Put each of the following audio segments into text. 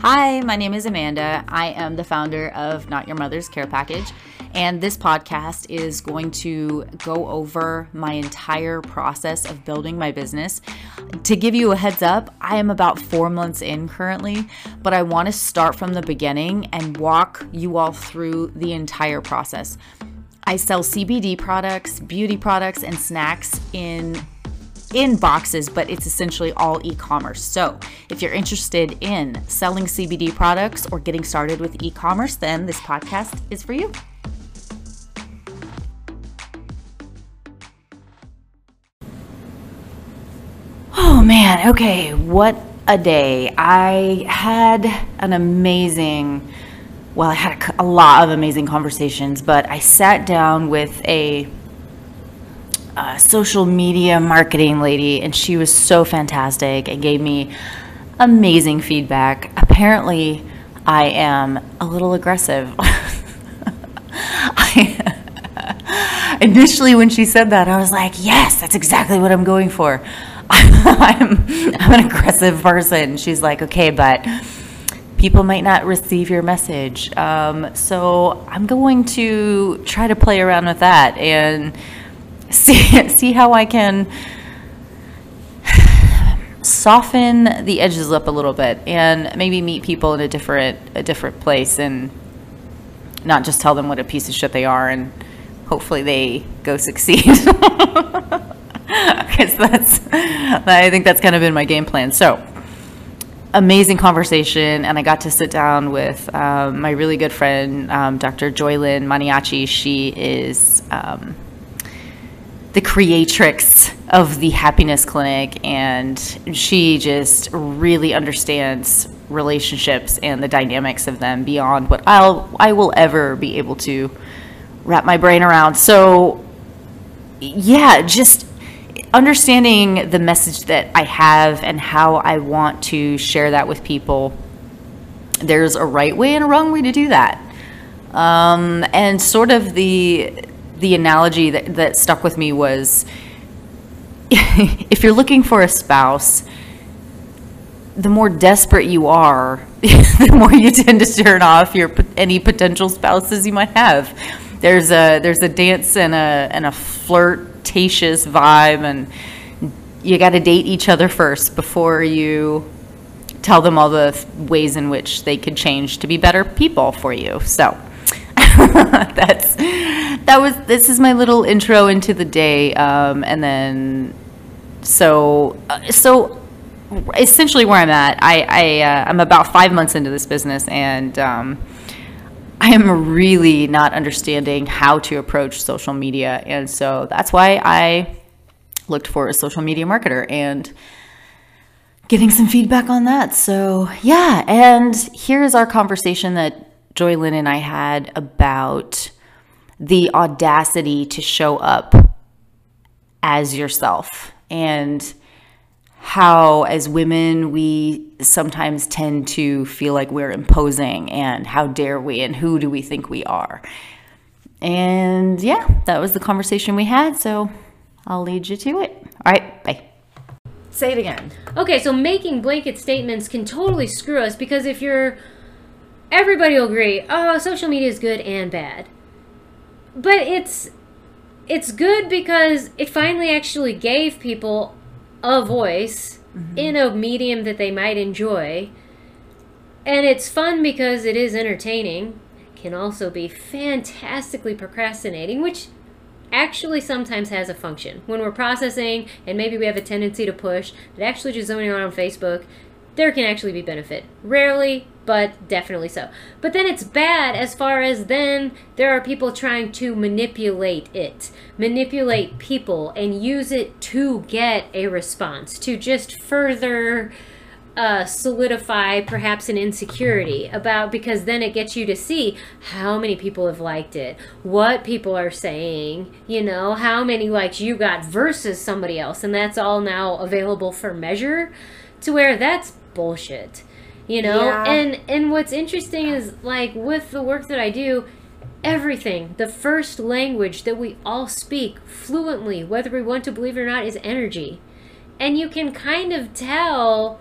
Hi, my name is Amanda. I am the founder of Not Your Mother's Care Package, and this podcast is going to go over my entire process of building my business. To give you a heads up, I am about 4 months in currently, but I want to start from the beginning and walk you all through the entire process. I sell CBD products, beauty products, and snacks in boxes, but it's essentially all e-commerce. So if you're interested in selling CBD products or getting started with e-commerce, then this podcast is for you. Oh man, okay, what a day. I had an amazing, well, I had a lot of amazing conversations, but I sat down with a social media marketing lady, and she was so fantastic and gave me amazing feedback. Apparently, I am a little aggressive. Initially, when she said that, I was like, yes, that's exactly what I'm going for. I'm an aggressive person. She's like, okay, but people might not receive your message. So I'm going to try to play around with that and see how I can soften the edges up a little bit and maybe meet people in a different place and not just tell them what a piece of shit they are, and hopefully they go succeed. Because I think that's kind of been my game plan. So amazing conversation, and I got to sit down with my really good friend, Dr. Joy Lynn Maniaci. She is the creatrix of The Happiness Clinic, and she just really understands relationships and the dynamics of them beyond what I will ever be able to wrap my brain around. So yeah, just understanding the message that I have and how I want to share that with people. There's a right way and a wrong way to do that. And sort of the analogy that stuck with me was, if you're looking for a spouse, the more desperate you are, the more you tend to turn off any potential spouses you might have. There's a dance and a flirtatious vibe, and you got to date each other first before you tell them all the ways in which they could change to be better people for you. So this is my little intro into the day, and then so essentially where I'm at. I'm about 5 months into this business, and I am really not understanding how to approach social media. And so that's why I looked for a social media marketer and getting some feedback on that. So yeah, and here's our conversation that Joy Lynn and I had about the audacity to show up as yourself, and how as women we sometimes tend to feel like we're imposing, and how dare we, and who do we think we are. And yeah, that was the conversation we had, so I'll lead you to it. All right, bye. Say it again. Okay, so making blanket statements can totally screw us, because if you're, everybody will agree, oh, social media is good and bad. But it's good because it finally actually gave people a voice, mm-hmm, in a medium that they might enjoy, and it's fun because it is entertaining. It can also be fantastically procrastinating, which actually sometimes has a function when we're processing, and maybe we have a tendency to push. But actually, just zoning out on Facebook, there can actually be benefit. Rarely, but definitely so. But then it's bad as far as then there are people trying to manipulate it, manipulate people, and use it to get a response, to just further solidify perhaps an insecurity about, because then it gets you to see how many people have liked it, what people are saying, you know, how many likes you got versus somebody else, and that's all now available for measure, to where that's bullshit. You know, yeah. And what's interesting is, like, with the work that I do, everything, the first language that we all speak fluently, whether we want to believe it or not, is energy. And you can kind of tell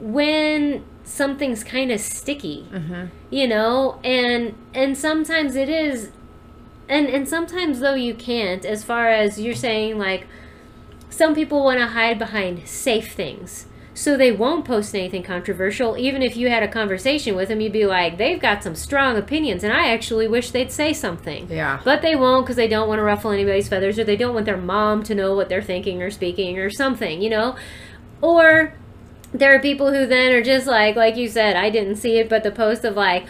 when something's kind of sticky, you know, and sometimes it is, and sometimes though you can't, as far as you're saying, like, some people want to hide behind safe things, so they won't post anything controversial. Even if you had a conversation with them, you'd be like, they've got some strong opinions, and I actually wish they'd say something. Yeah. But they won't, because they don't want to ruffle anybody's feathers, or they don't want their mom to know what they're thinking or speaking or something, you know, or... There are people who then are just like you said, I didn't see it, but the post of like,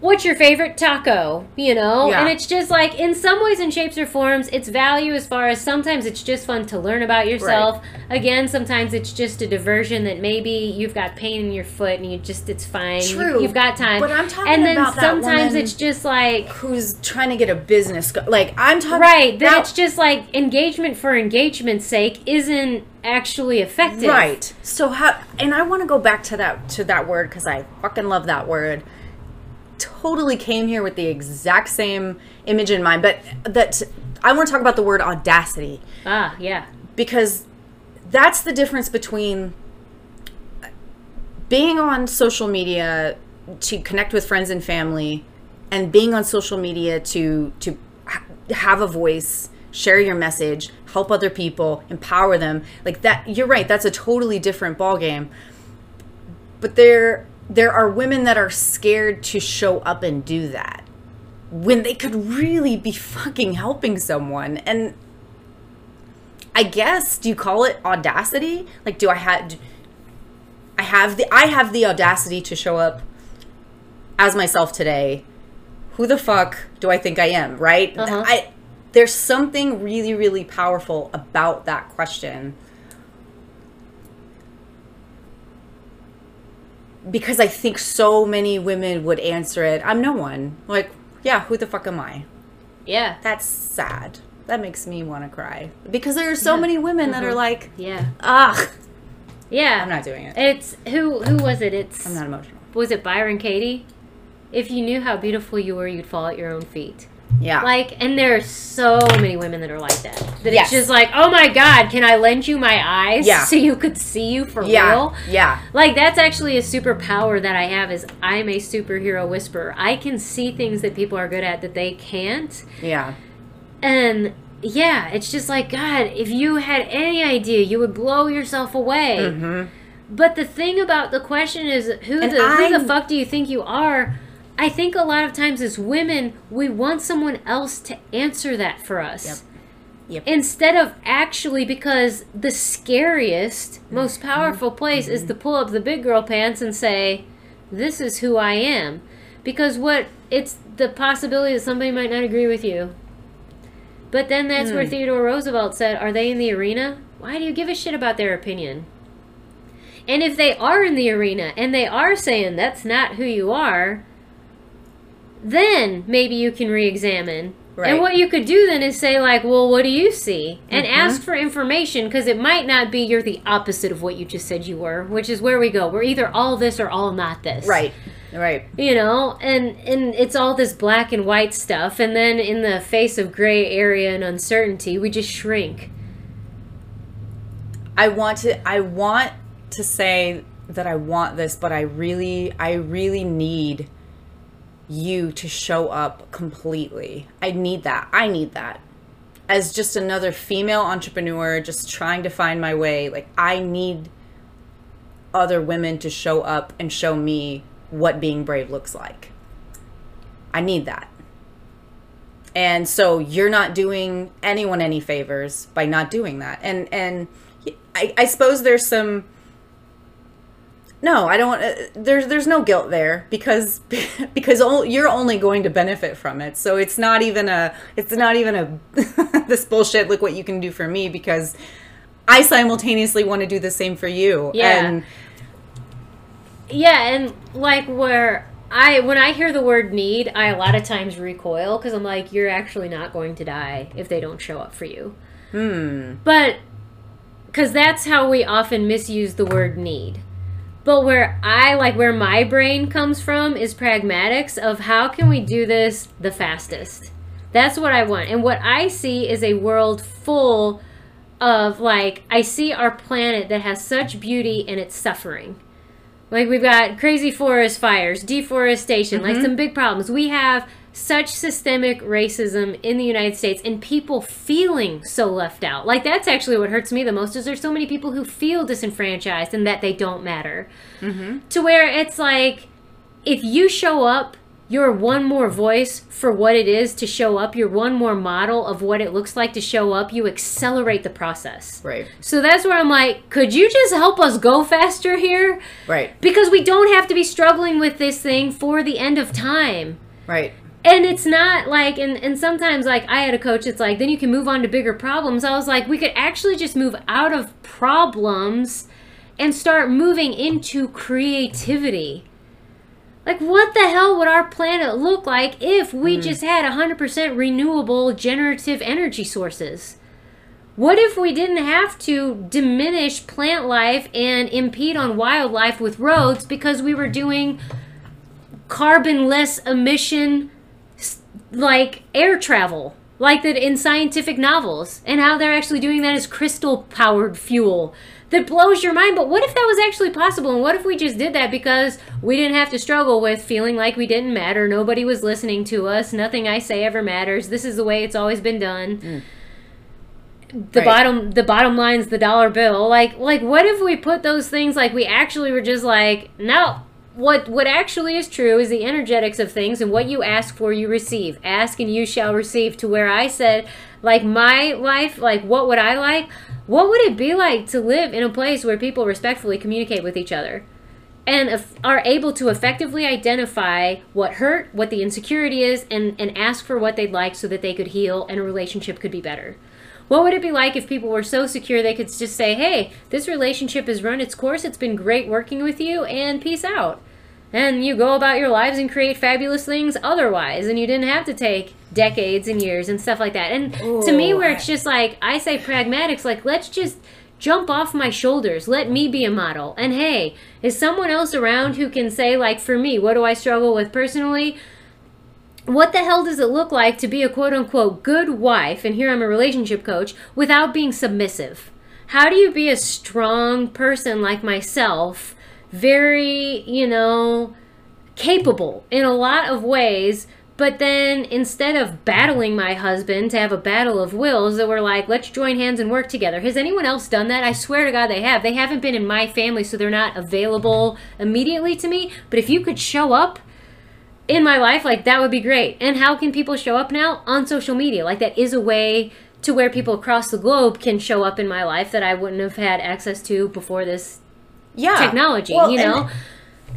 what's your favorite taco? You know? Yeah. And it's just like, in some ways and shapes or forms, it's value as far as sometimes it's just fun to learn about yourself. Right. Again, sometimes it's just a diversion that maybe you've got pain in your foot and you just, it's fine. True. You've got time. But I'm talking about that woman. And then sometimes it's just like. Who's trying to get a business. Like, I'm talking. Right. Then it's just like engagement for engagement's sake isn't actually effective. Right. So how, and I want to go back to that word, because I fucking love that word. Totally came here with the exact same image in mind, but that I want to talk about the word audacity. Ah, yeah. Because that's the difference between being on social media to connect with friends and family and being on social media to have a voice, share your message, help other people, empower them. Like that, you're right, that's a totally different ballgame. But there are women that are scared to show up and do that when they could really be fucking helping someone. And I guess, do you call it audacity? Like, I have the audacity to show up as myself today. Who the fuck do I think I am, right? Uh-huh. There's something really, really powerful about that question. Because I think so many women would answer it, I'm no one. Like, yeah, who the fuck am I? Yeah. That's sad. That makes me want to cry. Because there are so many women that are like, yeah. Ugh. Yeah. I'm not doing it. It's, who was it? It's. I'm not emotional. Was it Byron Katie? If you knew how beautiful you were, you'd fall at your own feet. Yeah. Like, and there are so many women that are like that. That yes. It's just like, oh my God, can I lend you my eyes so you could see you for real? Yeah. Like, that's actually a superpower that I have, is I'm a superhero whisperer. I can see things that people are good at that they can't. Yeah. And yeah, it's just like, God, if you had any idea, you would blow yourself away. Mm-hmm. But the thing about the question is, who the fuck do you think you are? I think a lot of times as women, we want someone else to answer that for us. Yep. Instead of actually, because the scariest, most powerful place is to pull up the big girl pants and say, this is who I am. Because it's the possibility that somebody might not agree with you. But then that's where Theodore Roosevelt said, are they in the arena? Why do you give a shit about their opinion? And if they are in the arena and they are saying that's not who you are, then maybe you can re-examine. Right. And what you could do then is say, like, well, what do you see? And ask for information, because it might not be you're the opposite of what you just said you were, which is where we go. We're either all this or all not this. Right. Right. You know, and it's all this black and white stuff. And then in the face of gray area and uncertainty, we just shrink. I want to say that I want this, but I really need you to show up completely. I need that as just another female entrepreneur just trying to find my way. Like, I need other women to show up and show me what being brave looks like. I need that. And so you're not doing anyone any favors by not doing that. And I suppose there's some, no, I don't. There's no guilt there, because you're only going to benefit from it. So it's not even a this bullshit. Look what you can do for me, because I simultaneously want to do the same for you. Yeah. And like, where when I hear the word need, I a lot of times recoil, because I'm like, you're actually not going to die if they don't show up for you. But because that's how we often misuse the word need. But where my brain comes from is pragmatics of how can we do this the fastest? That's what I want. And what I see is a world full of, like, I see our planet that has such beauty and it's suffering. Like, we've got crazy forest fires, deforestation, like some big problems. We have such systemic racism in the United States and people feeling so left out. Like, that's actually what hurts me the most, is there's so many people who feel disenfranchised and that they don't matter. To where it's like, if you show up, you're one more voice for what it is to show up. You're one more model of what it looks like to show up. You accelerate the process. Right. So that's where I'm like, could you just help us go faster here? Right. Because we don't have to be struggling with this thing for the end of time. Right. And it's not like, and sometimes, like, I had a coach that's like, then you can move on to bigger problems. I was like, we could actually just move out of problems and start moving into creativity. Like, what the hell would our planet look like if we just had 100% renewable generative energy sources? What if we didn't have to diminish plant life and impede on wildlife with roads because we were doing carbon-less emission, like, air travel? Like that in scientific novels, and how they're actually doing that as crystal-powered fuel. That blows your mind, but what if that was actually possible? And what if we just did that because we didn't have to struggle with feeling like we didn't matter, nobody was listening to us, nothing I say ever matters, this is the way it's always been done. The bottom line's the dollar bill. Like what if we put those things, like, we actually were just like, no, what actually is true is the energetics of things, and what you ask for, you receive. Ask and you shall receive. To where I said, like, my life, like, what would I like? What would it be like to live in a place where people respectfully communicate with each other and are able to effectively identify what hurt, what the insecurity is, and ask for what they'd like so that they could heal and a relationship could be better? What would it be like if people were so secure they could just say, hey, this relationship has run its course, it's been great working with you, and peace out. And you go about your lives and create fabulous things otherwise, and you didn't have to take decades and years and stuff like that. And to me, where it's just like, I say pragmatics, like, let's just jump off my shoulders, let me be a model. And hey, is someone else around who can say, like, for me, what do I struggle with personally? What the hell does it look like to be a quote-unquote good wife, and here I'm a relationship coach, without being submissive? How do you be a strong person like myself, very, you know, capable in a lot of ways, but then instead of battling my husband to have a battle of wills, that we're like, let's join hands and work together. Has anyone else done that? I swear to God they have. They haven't been in my family, so they're not available immediately to me, but if you could show up in my life, like, that would be great. And how can people show up now? On social media. Like, that is a way to where people across the globe can show up in my life that I wouldn't have had access to before this technology, well, you know?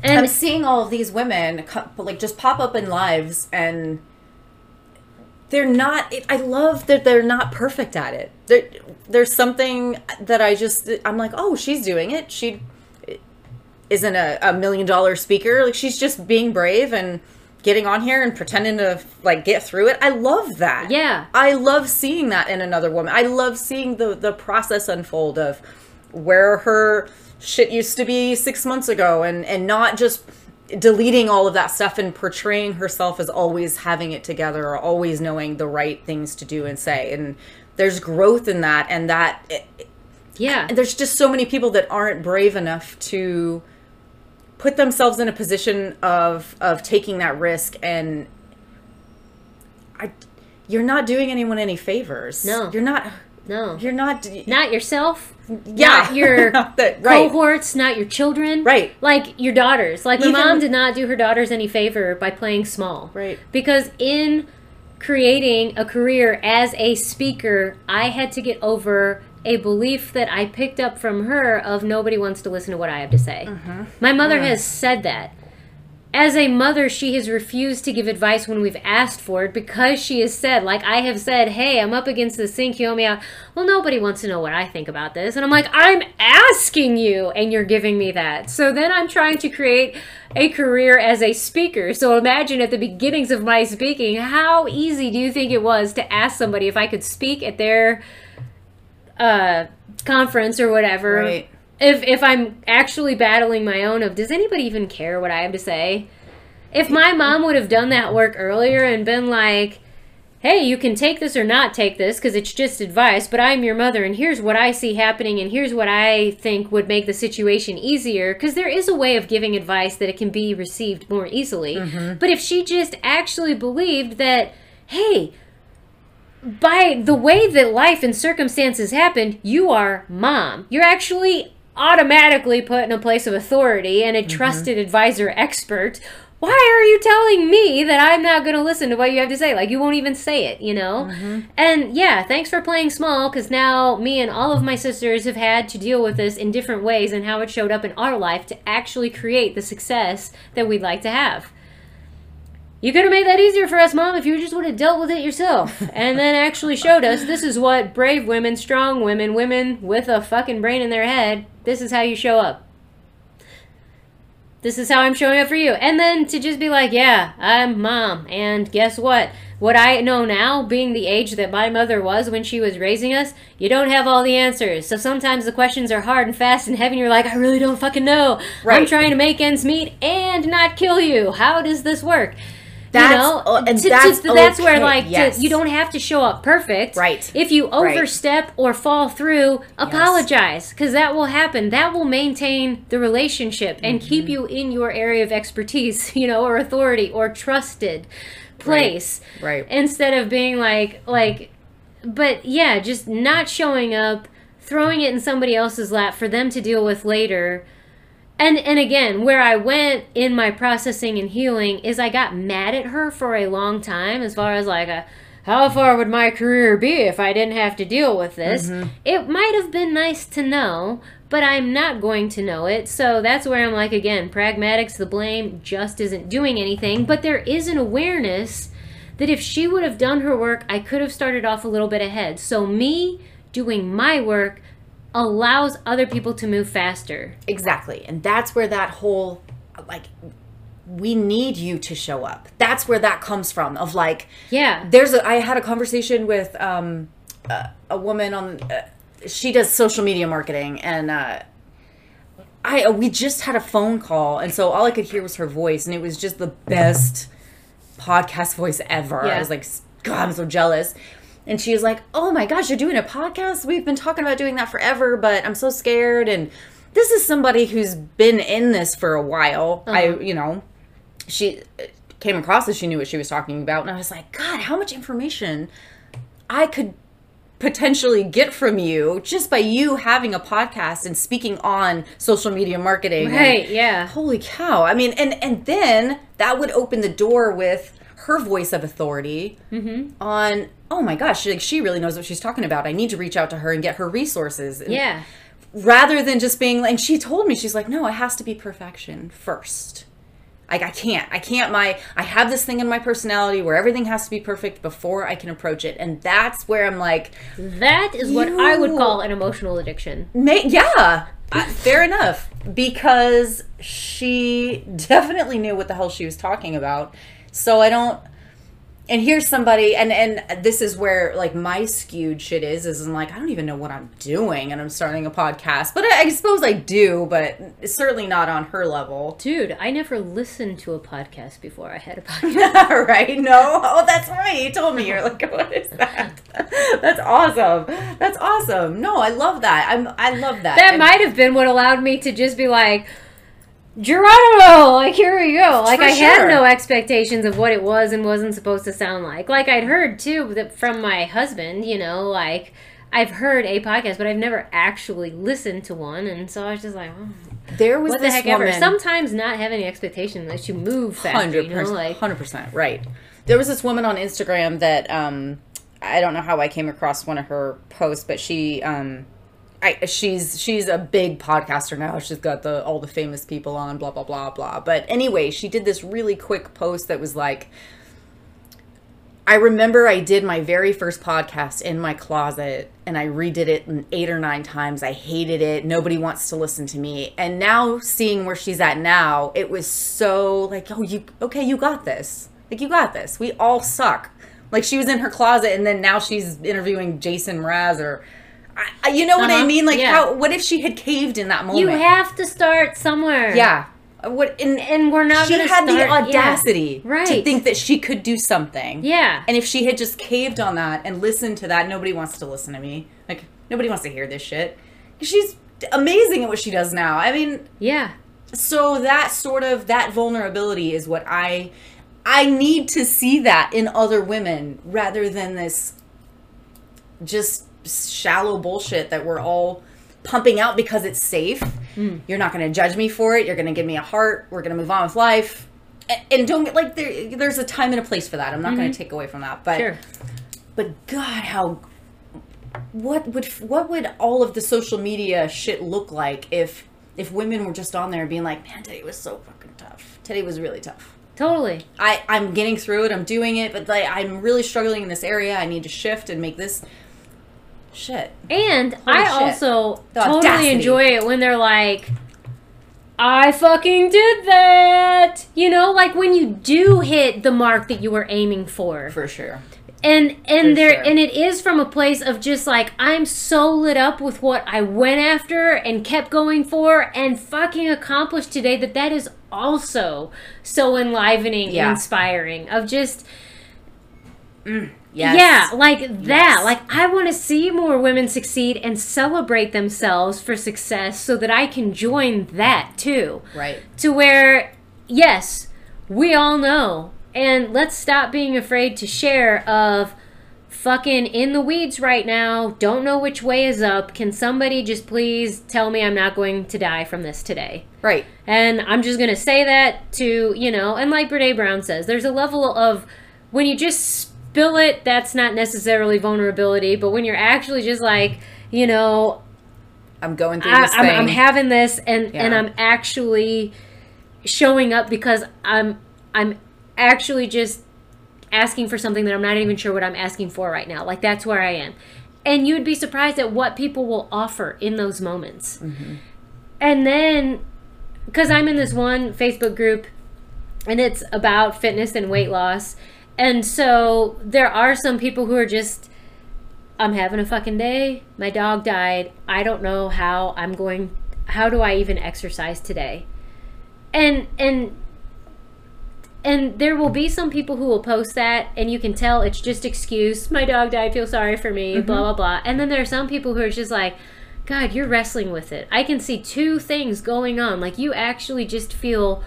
And I'm seeing all of these women, like, just pop up in lives, and they're not, I love that they're not perfect at it. There's something that I'm like, oh, she's doing it. She isn't a $1 million speaker. Like, she's just being brave and getting on here and pretending to, like, get through it. I love that. Yeah. I love seeing that in another woman. I love seeing the process unfold of where her shit used to be 6 months ago, and not just deleting all of that stuff and portraying herself as always having it together or always knowing the right things to do and say. And there's growth in that, and that there's just so many people that aren't brave enough to put themselves in a position of taking that risk, and you're not doing anyone any favors. No. You're not. No. You're not. Not yourself. Yeah. Not your cohorts, not your children. Right. Like, your daughters. Like, my mom did not do her daughters any favor by playing small. Right. Because in creating a career as a speaker, I had to get over a belief that I picked up from her of nobody wants to listen to what I have to say. My mother has said that. As a mother, she has refused to give advice when we've asked for it, because she has said, like, I have said, hey, I'm up against the sink, you help me out. Well, nobody wants to know what I think about this. And I'm like, I'm asking you, and you're giving me that. So then I'm trying to create a career as a speaker. So imagine at the beginnings of my speaking, how easy do you think it was to ask somebody if I could speak at their conference or whatever, right? If I'm actually battling my own of, does anybody even care what I have to say? If my mom would have done that work earlier and been like, hey, you can take this or not take this because it's just advice, but I'm your mother and here's what I see happening and here's what I think would make the situation easier, because there is a way of giving advice that it can be received more easily. Mm-hmm. But if she just actually believed that, hey, by the way that life and circumstances happened, you are mom. You're actually automatically put in a place of authority and a trusted advisor expert. Why are you telling me that I'm not going to listen to what you have to say? Like, you won't even say it, you know? Mm-hmm. And yeah, thanks for playing small, because now me and all of my sisters have had to deal with this in different ways and how it showed up in our life to actually create the success that we'd like to have. You could have made that easier for us, Mom, if you just would have dealt with it yourself and then actually showed us this is what brave women, strong women, women with a fucking brain in their head, this is how you show up. This is how I'm showing up for you. And then to just be like, yeah, I'm mom. And guess what? What I know now, being the age that my mother was when she was raising us, you don't have all the answers. So sometimes the questions are hard and fast and heavy. And you're like, I really don't fucking know. Right. I'm trying to make ends meet and not kill you. How does this work? That's, you know, that's okay. Where, like, yes. You don't have to show up perfect. Right. If you overstep or fall through, apologize, because that will happen. That will maintain the relationship and keep you in your area of expertise, you know, or authority or trusted place. Right. Instead of being like, but yeah, just not showing up, throwing it in somebody else's lap for them to deal with later. And again, where I went in my processing and healing is I got mad at her for a long time as far as like, how far would my career be if I didn't have to deal with this? Mm-hmm. It might have been nice to know, but I'm not going to know it. So that's where I'm like, again, pragmatics, the blame just isn't doing anything. But there is an awareness that if she would have done her work, I could have started off a little bit ahead. So me doing my work allows other people to move faster. Exactly. And that's where that whole, like, we need you to show up. That's where that comes from of like, yeah, there's I had a conversation with a woman on, she does social media marketing, and we just had a phone call, and so all I could hear was her voice, and it was just the best podcast voice ever. Yeah. I was like, God, I'm so jealous. And she was like, oh my gosh, you're doing a podcast? We've been talking about doing that forever, but I'm so scared. And this is somebody who's been in this for a while. Uh-huh. She came across this. She knew what she was talking about. And I was like, God, how much information I could potentially get from you just by you having a podcast and speaking on social media marketing. Right, and, yeah. Holy cow. I mean, and then that would open the door with her voice of authority on, oh my gosh, like, she really knows what she's talking about. I need to reach out to her and get her resources. And yeah. Rather than just being, and she told me, she's like, no, it has to be perfection first. Like, I have this thing in my personality where everything has to be perfect before I can approach it. And that's where I'm like, that is what I would call an emotional addiction. Yeah. Fair enough. Because she definitely knew what the hell she was talking about. So I don't, and here's somebody, and this is where, like, my skewed shit is I'm like, I don't even know what I'm doing, and I'm starting a podcast. But I suppose I do, but certainly not on her level. Dude, I never listened to a podcast before I had a podcast. Right? No? Oh, that's right. You told me. You're like, what is that? That's awesome. That's awesome. No, I love that. I love that. That might have been what allowed me to just be like, Geronimo, like, here we go. Like, I had no expectations of what it was and wasn't supposed to sound like. Like, I'd heard, too, that from my husband, you know, like, I've heard a podcast, but I've never actually listened to one. And so I was just like, oh, there was what this the heck woman. Ever. Sometimes not having the expectation that you move faster, 100%, you know? Like, 100%, right. There was this woman on Instagram that, I don't know how I came across one of her posts, but she, she's a big podcaster now. She's got all the famous people on, blah, blah, blah, blah. But anyway, she did this really quick post that was like, I remember I did my very first podcast in my closet, and I redid it 8 or 9 times. I hated it. Nobody wants to listen to me. And now seeing where she's at now, it was so like, oh, you got this. Like, you got this. We all suck. Like, she was in her closet, and then now she's interviewing Jason Mraz or... you know what I mean? Like, yeah. What if she had caved in that moment? You have to start somewhere. Yeah. What, and we're not going to start. She had the audacity to think that she could do something. Yeah. And if she had just caved on that and listened to that, nobody wants to listen to me. Like, nobody wants to hear this shit. She's amazing at what she does now. I mean. Yeah. So that sort of, that vulnerability is what I need to see that in other women rather than this just shallow bullshit that we're all pumping out because it's safe. You're not going to judge me for it. You're going to give me a heart. We're going to move on with life. And don't get like, there's a time and a place for that. I'm not going to take away from that. But, but God, how, what would all of the social media shit look like if women were just on there being like, man, today was so fucking tough. Today was really tough. Totally. I'm getting through it. I'm doing it. But like, I'm really struggling in this area. I need to shift and make this shit. And also totally enjoy it when they're like, I fucking did that. You know, like when you do hit the mark that you were aiming for. For sure. And and it is from a place of just like, I'm so lit up with what I went after and kept going for and fucking accomplished today that is also so enlivening, inspiring of just yeah, like that. Like, I want to see more women succeed and celebrate themselves for success so that I can join that too. Right. To where, yes, we all know. And let's stop being afraid to share of fucking in the weeds right now. Don't know which way is up. Can somebody just please tell me I'm not going to die from this today? Right. And I'm just going to say that to, you know, and like Brené Brown says, there's a level of when you just spill it, that's not necessarily vulnerability. But when you're actually just like, you know, I'm going through this thing. I'm having this and I'm actually showing up because I'm actually just asking for something that I'm not even sure what I'm asking for right now. Like, that's where I am. And you'd be surprised at what people will offer in those moments. Mm-hmm. And then, because I'm in this one Facebook group and it's about fitness and weight loss. And so there are some people who are just, I'm having a fucking day. My dog died. I don't know how I'm going. How do I even exercise today? And there will be some people who will post that, and you can tell it's just excuse. My dog died. Feel sorry for me. Mm-hmm. Blah, blah, blah. And then there are some people who are just like, God, you're wrestling with it. I can see two things going on. Like, you actually just feel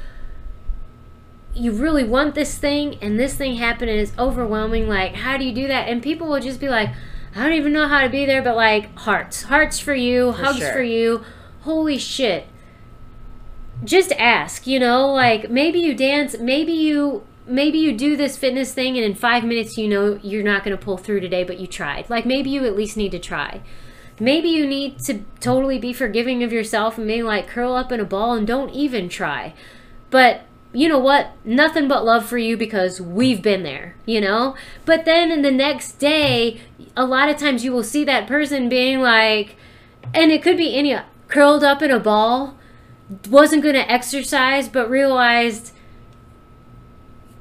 you really want this thing, and this thing happened, and it's overwhelming. Like, how do you do that? And people will just be like, I don't even know how to be there, but like, hearts. Hearts for you. Hugs for you. Holy shit. Just ask, you know, like, maybe you dance, maybe you do this fitness thing, and in 5 minutes you know you're not going to pull through today, but you tried. Like, maybe you at least need to try. Maybe you need to totally be forgiving of yourself and maybe like curl up in a ball and don't even try. But you know what? Nothing but love for you because we've been there, you know? But then in the next day, a lot of times you will see that person being like, and it could be any, curled up in a ball, wasn't going to exercise, but realized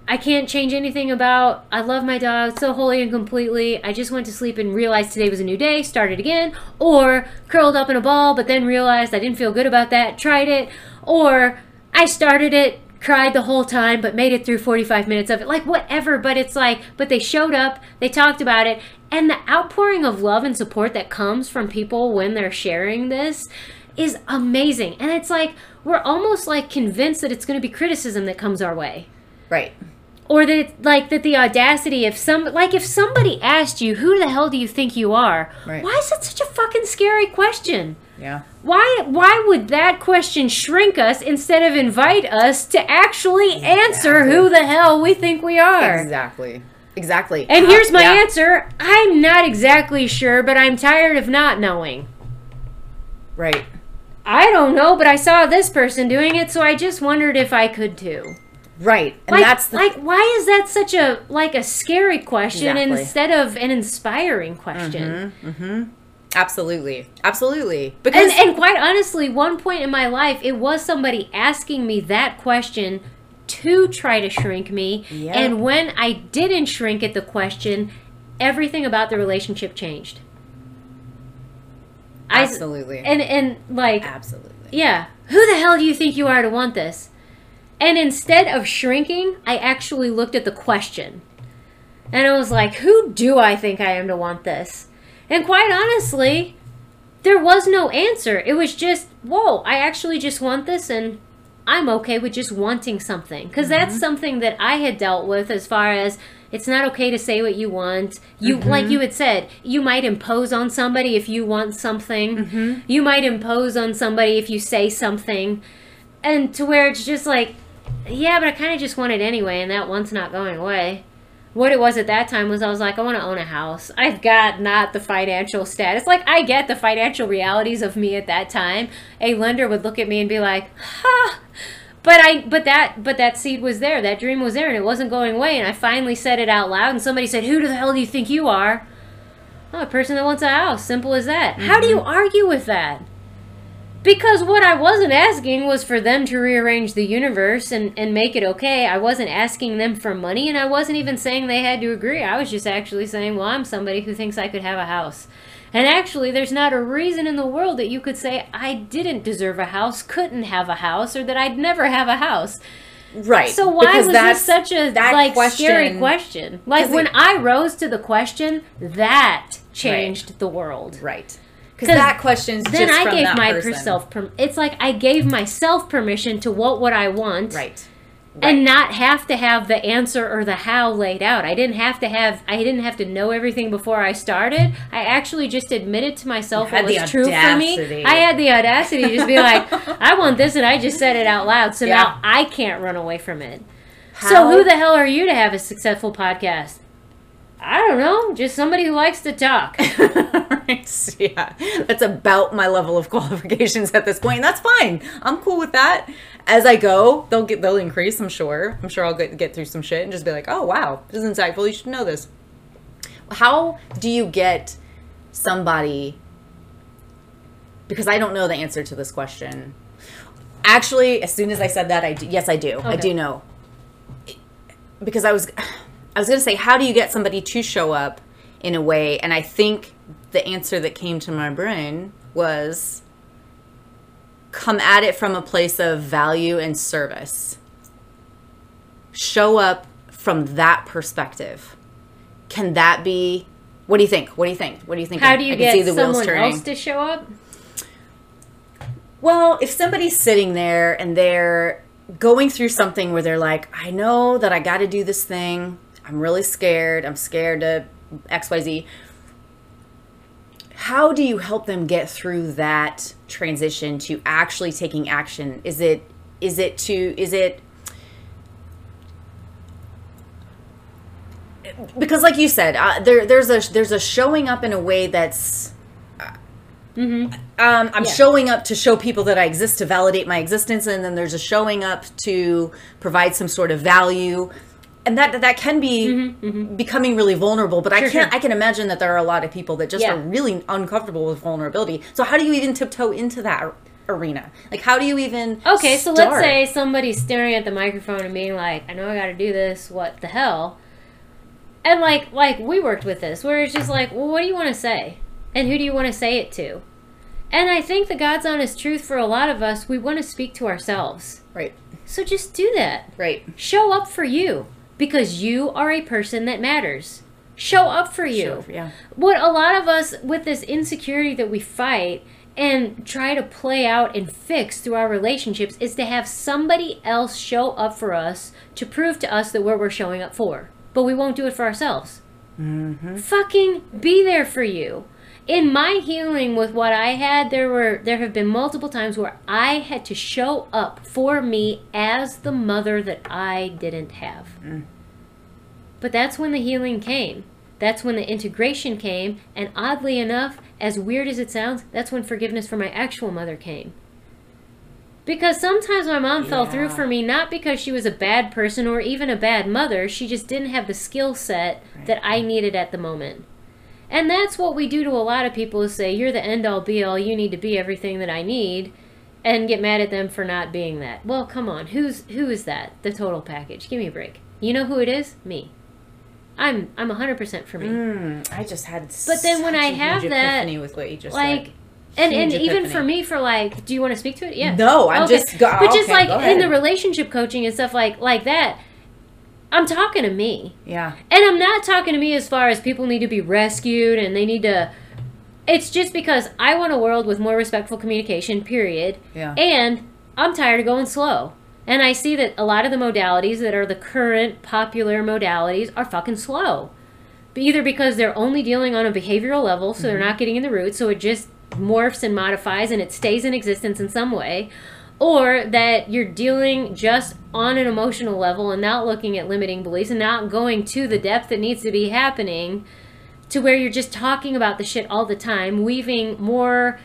I can't change anything about, I love my dog so wholly and completely. I just went to sleep and realized today was a new day, started again, or curled up in a ball, but then realized I didn't feel good about that, tried it, or I started it, cried the whole time, but made it through 45 minutes of it, like whatever. But it's like, but they showed up, they talked about it, and the outpouring of love and support that comes from people when they're sharing this is amazing. And it's like, we're almost like convinced that it's going to be criticism that comes our way. Right. Or that it's like that the audacity of if somebody asked you, who the hell do you think you are? Right. Why is that such a fucking scary question? Yeah. Why would that question shrink us instead of invite us to actually answer who the hell we think we are? Exactly. And here's my answer. I'm not exactly sure, but I'm tired of not knowing. Right. I don't know, but I saw this person doing it, so I just wondered if I could too. Right. And like, that's why is that such a scary question instead of an inspiring question? Mm-hmm. Absolutely. Because and quite honestly, one point in my life, it was somebody asking me that question to try to shrink me. Yeah. And when I didn't shrink at the question, everything about the relationship changed. Absolutely. Absolutely. Yeah. Who the hell do you think you are to want this? And instead of shrinking, I actually looked at the question. And I was like, who do I think I am to want this? And quite honestly, there was no answer. It was just, whoa, I actually just want this, and I'm okay with just wanting something. Because that's something that I had dealt with, as far as it's not okay to say what you want. You, like you had said, you might impose on somebody if you want something. You might impose on somebody if you say something. And to where it's just like, yeah, but I kind of just want it anyway, and that one's not going away. What it was at that time was I was like, I want to own a house. I've got not the financial status. Like, I get the financial realities of me at that time. A lender would look at me and be like, ha, but that seed was there. That dream was there, and it wasn't going away. And I finally said it out loud, and somebody said, who the hell do you think you are? Oh, a person that wants a house. Simple as that. How do you argue with that? Because what I wasn't asking was for them to rearrange the universe and make it okay. I wasn't asking them for money, and I wasn't even saying they had to agree. I was just actually saying, well, I'm somebody who thinks I could have a house. And actually, there's not a reason in the world that you could say I didn't deserve a house, couldn't have a house, or that I'd never have a house. Right. So why was this such a scary question? Like, when I rose to the question, that changed the world. Right. Because that question's just from that person. Then I gave myself it's like I gave myself permission to what would I want, and not have to have the answer or the how laid out. I didn't have to know everything before I started. I actually just admitted to myself what was true for me. I had the audacity to just be like, I want this, and I just said it out loud. So now I can't run away from it. So who the hell are you to have a successful podcast? I don't know, just somebody who likes to talk. Yeah, that's about my level of qualifications at this point, and that's fine. I'm cool with that. As I go, they'll increase, I'm sure. I'm sure I'll get through some shit and just be like, oh, wow, this is insightful. You should know this. How do you get somebody, because I don't know the answer to this question. Actually, as soon as I said that, I do. Okay. I do know. Because I was going to say, how do you get somebody to show up in a way? And I think the answer that came to my brain was come at it from a place of value and service. Show up from that perspective. Can that be? What do you think? What do you think? What do you think? How do you get someone else to show up? Well, if somebody's sitting there and they're going through something where they're like, I know that I got to do this thing. I'm really scared. I'm scared to XYZ. How do you help them get through that transition to actually taking action? Is it because, like you said, there's a showing up in a way that's showing up to show people that I exist, to validate my existence, and then there's a showing up to provide some sort of value. And that can be becoming really vulnerable, but I can imagine that there are a lot of people that just are really uncomfortable with vulnerability. So how do you even tiptoe into that arena? Like, how do you even Okay, so let's say somebody's staring at the microphone and being like, I know I gotta do this, what the hell? And like we worked with this, where it's just like, well, what do you want to say? And who do you want to say it to? And I think the God's honest truth for a lot of us, we want to speak to ourselves. Right. So just do that. Right. Show up for you. Because you are a person that matters. Show up for you. Sure, yeah. What a lot of us, with this insecurity that we fight and try to play out and fix through our relationships, is to have somebody else show up for us to prove to us that we're showing up for. But we won't do it for ourselves. Fucking be there for you. In my healing with what I had, there have been multiple times where I had to show up for me as the mother that I didn't have. But that's when the healing came. That's when the integration came. And oddly enough, as weird as it sounds, that's when forgiveness for my actual mother came. Because sometimes my mom fell through for me, not because she was a bad person or even a bad mother. She just didn't have the skill set that I needed at the moment. And that's what we do to a lot of people, is say, you're the end-all, be-all, you need to be everything that I need, and get mad at them for not being that. Well, come on, who is that? The total package. Give me a break. You know who it is? Me. I'm 100% for me. I just had such a huge epiphany with what you just said. And even for me, for like, do you want to speak to it? Yeah. No, I'm okay. But just like in the relationship coaching and stuff like that, I'm talking to me. Yeah. And I'm not talking to me as far as people need to be rescued and they need to. It's just because I want a world with more respectful communication, period. Yeah. And I'm tired of going slow. And I see that a lot of the modalities that are the current popular modalities are fucking slow. Either because they're only dealing on a behavioral level, so they're not getting in the root, so it just morphs and modifies and it stays in existence in some way, or that you're dealing just on an emotional level and not looking at limiting beliefs and not going to the depth that needs to be happening to where you're just talking about the shit all the time, weaving more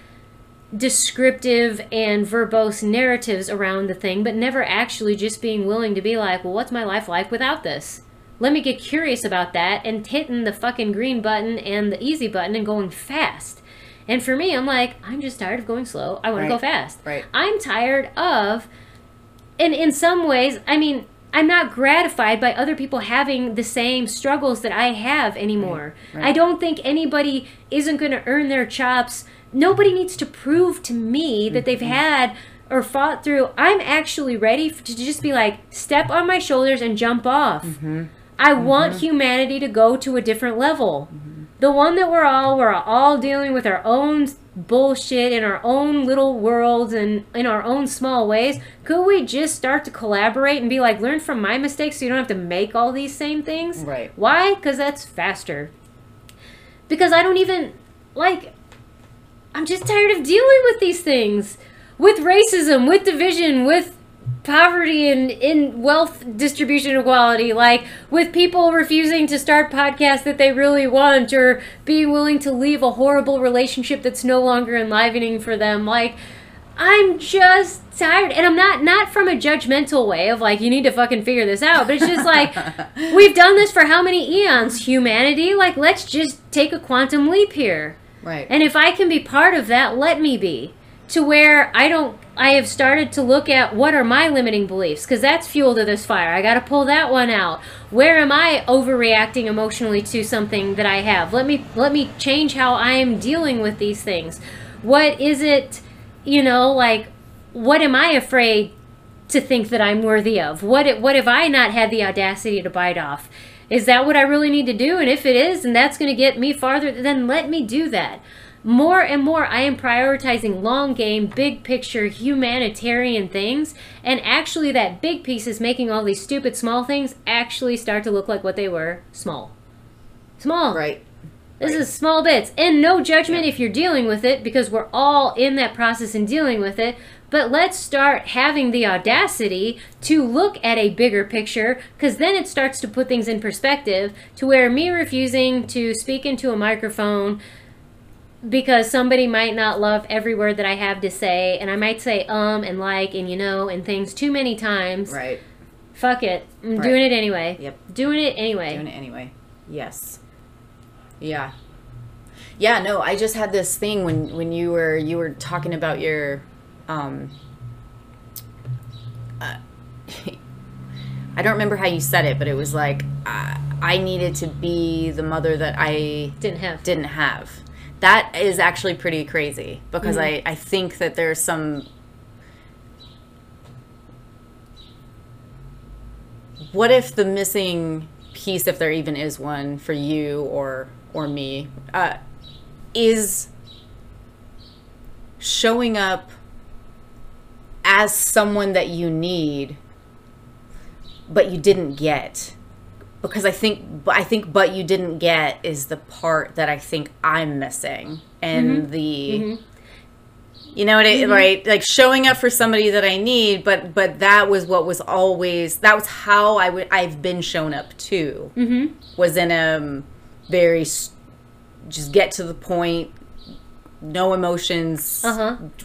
descriptive and verbose narratives around the thing, but never actually just being willing to be like, well, what's my life like without this? Let me get curious about that, and hitting the fucking green button and the easy button and going fast. And for me, I'm like, I'm just tired of going slow. I want to go fast. Right. I'm tired of, and in some ways, I mean, I'm not gratified by other people having the same struggles that I have anymore. Right. Right. I don't think anybody isn't going to earn their chops. Nobody needs to prove to me that they've had or fought through. I'm actually ready to just be like, step on my shoulders and jump off. I want humanity to go to a different level. The one that we're all dealing with our own bullshit in our own little worlds and in our own small ways. Could we just start to collaborate and be like, learn from my mistakes so you don't have to make all these same things? Right. Why? Because that's faster. Because I don't even, like, I'm just tired of dealing with these things. With racism, with division, with poverty and in wealth distribution equality, like with people refusing to start podcasts that they really want or being willing to leave a horrible relationship that's no longer enlivening for them. Like, I'm just tired, and I'm not from a judgmental way of like, you need to fucking figure this out, but it's just like, we've done this for how many eons, humanity? Like, let's just take a quantum leap here. Right. And if I can be part of that, let me be. To where I have started to look at what are my limiting beliefs, because that's fuel to this fire. I got to pull that one out. Where am I overreacting emotionally to something that I have? Let me change how I am dealing with these things. What is it, you know, like, what am I afraid to think that I'm worthy of? What have I not had the audacity to bite off? Is that what I really need to do? And if it is, and that's going to get me farther, then let me do that. More and more, I am prioritizing long game, big picture, humanitarian things. And actually, that big piece is making all these stupid small things actually start to look like what they were, small. Small. Right. This is small bits. And no judgment if you're dealing with it, because we're all in that process and dealing with it. But let's start having the audacity to look at a bigger picture, because then it starts to put things in perspective to where me refusing to speak into a microphone because somebody might not love every word that I have to say, and I might say and like and you know and things too many times. Right. Fuck it. I'm doing it anyway. Yep. Doing it anyway. Yes. Yeah. Yeah, no, I just had this thing when you were talking about your I don't remember how you said it, but it was like I needed to be the mother that I didn't have. That is actually pretty crazy, because I think that there's some... What if the missing piece, if there even is one for you or me, is showing up as someone that you need, but you didn't get? Because I think but you didn't get is the part that I think I'm missing. And you know what I mean, right? Like showing up for somebody that I need, but that was what was always, that was how I've been shown up to, was in a very, just get to the point, no emotions,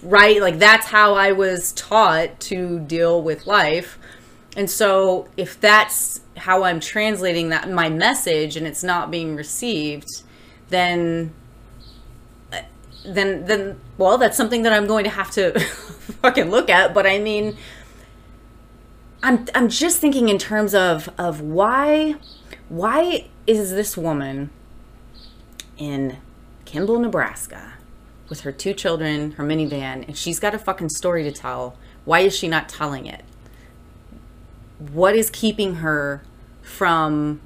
right? Like that's how I was taught to deal with life. And so if that's how I'm translating that, my message, and it's not being received, then well, that's something that I'm going to have to fucking look at. But I mean, I'm just thinking in terms of why is this woman in Kimball, Nebraska with her 2 children, her minivan, and she's got a fucking story to tell. Why is she not telling it? What is keeping her from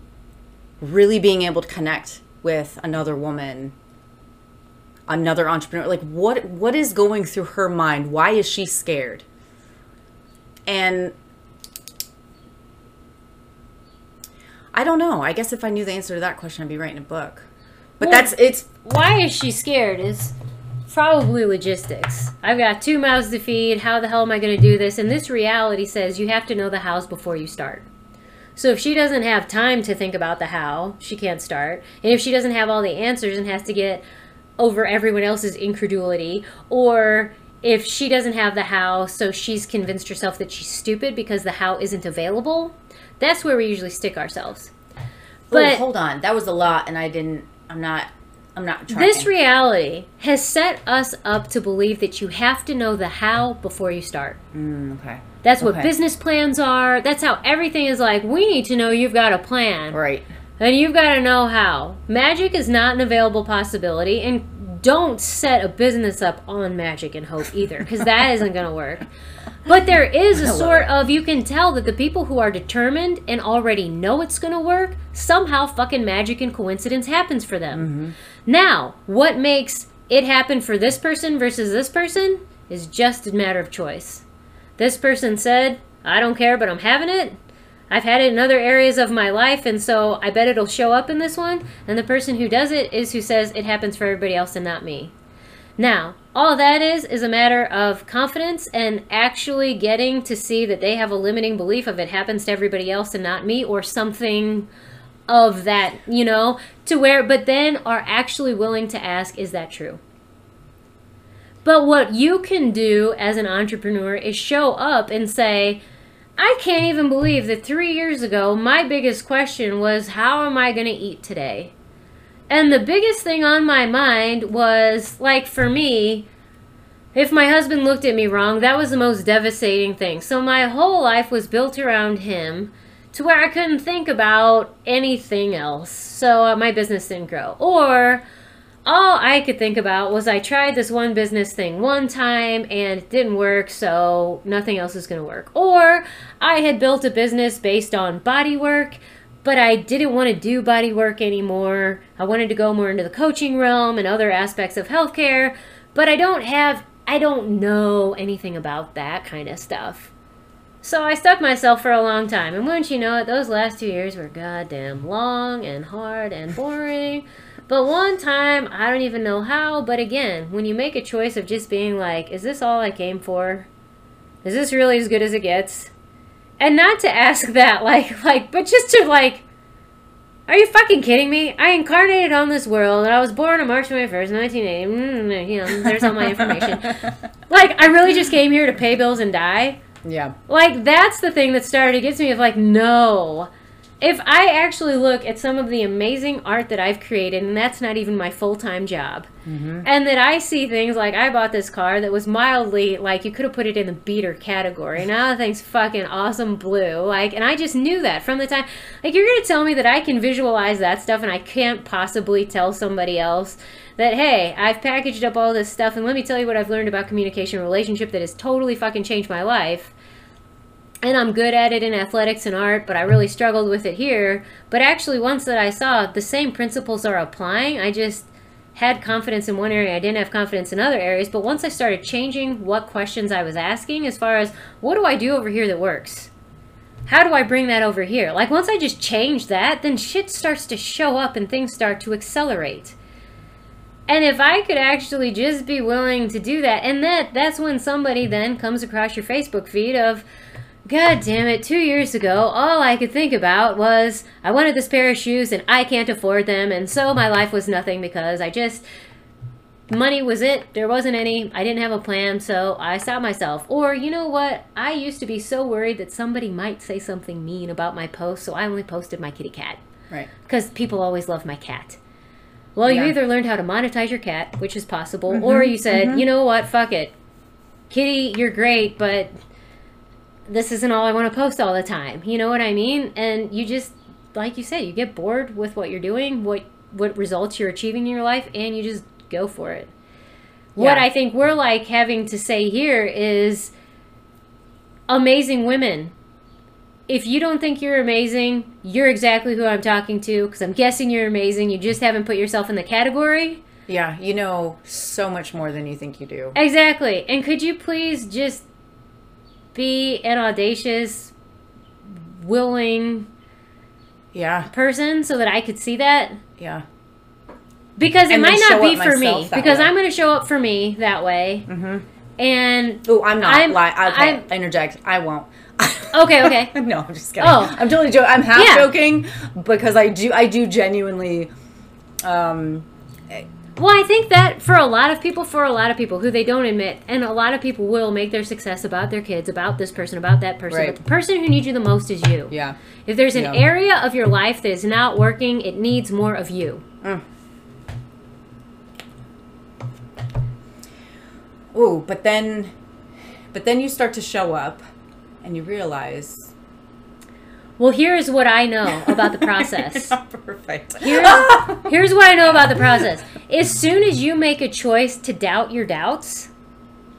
really being able to connect with another woman, another entrepreneur? Like, what is going through her mind? Why is she scared? And I don't know. I guess if I knew the answer to that question, I'd be writing a book. But well, why is she scared is probably logistics. I've got 2 mouths to feed. How the hell am I going to do this? And this reality says you have to know the hows before you start. So if she doesn't have time to think about the how, she can't start. And if she doesn't have all the answers and has to get over everyone else's incredulity, or if she doesn't have the how, so she's convinced herself that she's stupid because the how isn't available, that's where we usually stick ourselves. But ooh, hold on, that was a lot, and I'm not trying. This reality has set us up to believe that you have to know the how before you start. Okay. That's what business plans are. That's how everything is like, we need to know you've got a plan. Right. And you've got to know how. Magic is not an available possibility, and don't set a business up on magic and hope either, because that isn't going to work. But there is a sort of, you can tell that the people who are determined and already know it's going to work, somehow fucking magic and coincidence happens for them. Mm-hmm. Now, what makes it happen for this person versus this person is just a matter of choice. This person said, I don't care, but I'm having it. I've had it in other areas of my life, and so I bet it'll show up in this one. And the person who does it is who says it happens for everybody else and not me. Now, all that is a matter of confidence and actually getting to see that they have a limiting belief of it happens to everybody else and not me, or something of that, you know, to where, but then are actually willing to ask, is that true? But what you can do as an entrepreneur is show up and say, I can't even believe that 3 years ago, my biggest question was, how am I going to eat today? And the biggest thing on my mind was, like, for me, if my husband looked at me wrong, that was the most devastating thing. So my whole life was built around him to where I couldn't think about anything else. So my business didn't grow. Or all I could think about was I tried this one business thing one time and it didn't work, so nothing else is going to work. Or I had built a business based on body work, but I didn't want to do body work anymore. I wanted to go more into the coaching realm and other aspects of healthcare, but I don't know anything about that kind of stuff. So I stuck myself for a long time. And wouldn't you know it, those last 2 years were goddamn long and hard and boring. But one time, I don't even know how, but again, when you make a choice of just being like, is this all I came for? Is this really as good as it gets? And not to ask that, but just to are you fucking kidding me? I incarnated on this world, and I was born on March 21st, 1980. You know, there's all my information. I really just came here to pay bills and die? Yeah. That's the thing that started to get to me of no. If I actually look at some of the amazing art that I've created, and that's not even my full-time job, mm-hmm. and that I see things like I bought this car that was mildly, you could have put it in the beater category. Now the thing's fucking awesome blue. And I just knew that from the time. You're going to tell me that I can visualize that stuff and I can't possibly tell somebody else that, hey, I've packaged up all this stuff, and let me tell you what I've learned about communication and relationship that has totally fucking changed my life. And I'm good at it in athletics and art, but I really struggled with it here. But actually, once that I saw the same principles are applying, I just had confidence in one area. I didn't have confidence in other areas. But once I started changing what questions I was asking as far as, what do I do over here that works? How do I bring that over here? Once I just change that, then shit starts to show up and things start to accelerate. And if I could actually just be willing to do that, and that's when somebody then comes across your Facebook feed of, God damn it, 2 years ago, all I could think about was I wanted this pair of shoes and I can't afford them, and so my life was nothing because money was it, there wasn't any, I didn't have a plan, so I stopped myself. Or, you know what, I used to be so worried that somebody might say something mean about my post, so I only posted my kitty cat. Right. Because people always love my cat. Well, yeah. You either learned how to monetize your cat, which is possible, mm-hmm, or you said, mm-hmm, you know what, fuck it. Kitty, you're great, but this isn't all I want to post all the time. You know what I mean? And you just, like you said, you get bored with what you're doing, what results you're achieving in your life, and you just go for it. What I think we're like having to say here is, amazing women, if you don't think you're amazing, you're exactly who I'm talking to, because I'm guessing you're amazing. You just haven't put yourself in the category. Yeah, you know so much more than you think you do. Exactly. And could you please just be an audacious, willing person so that I could see that? Yeah. Because it might not be for me. Because I'm going to show up for me that way. Mm-hmm. And... Oh, I'm not. I'll interject. I won't. Okay. No, I'm just kidding. Oh. I'm totally joking. I'm half joking because I do genuinely... Well, I think that for a lot of people who they don't admit, and a lot of people will make their success about their kids, about this person, about that person. Right. But the person who needs you the most is you. Yeah. If there's an area of your life that is not working, it needs more of you. Mm. Ooh, but then you start to show up and you realize... Well, here's what I know about the process. You're not perfect. Here's what I know about the process. As soon as you make a choice to doubt your doubts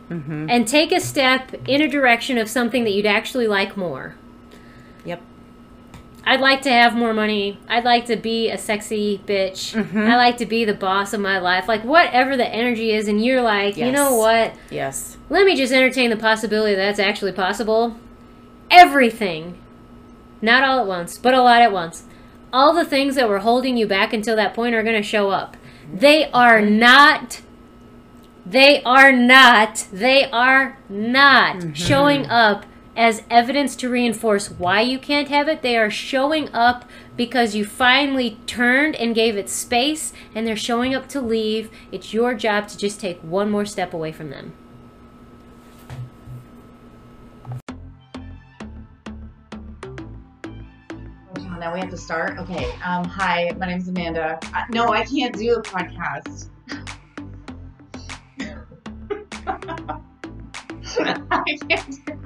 and take a step in a direction of something that you'd actually like more. Yep. I'd like to have more money. I'd like to be a sexy bitch. Mm-hmm. I like to be the boss of my life. Like, whatever the energy is, and you're like, you know what? Yes. Let me just entertain the possibility that that's actually possible. Everything. Not all at once, but a lot at once. All the things that were holding you back until that point are going to show up. They are not showing up as evidence to reinforce why you can't have it. They are showing up because you finally turned and gave it space, and they're showing up to leave. It's your job to just take one more step away from them. Now we have to start. Okay. Hi, my name's Amanda. No, I can't do a podcast. I can't do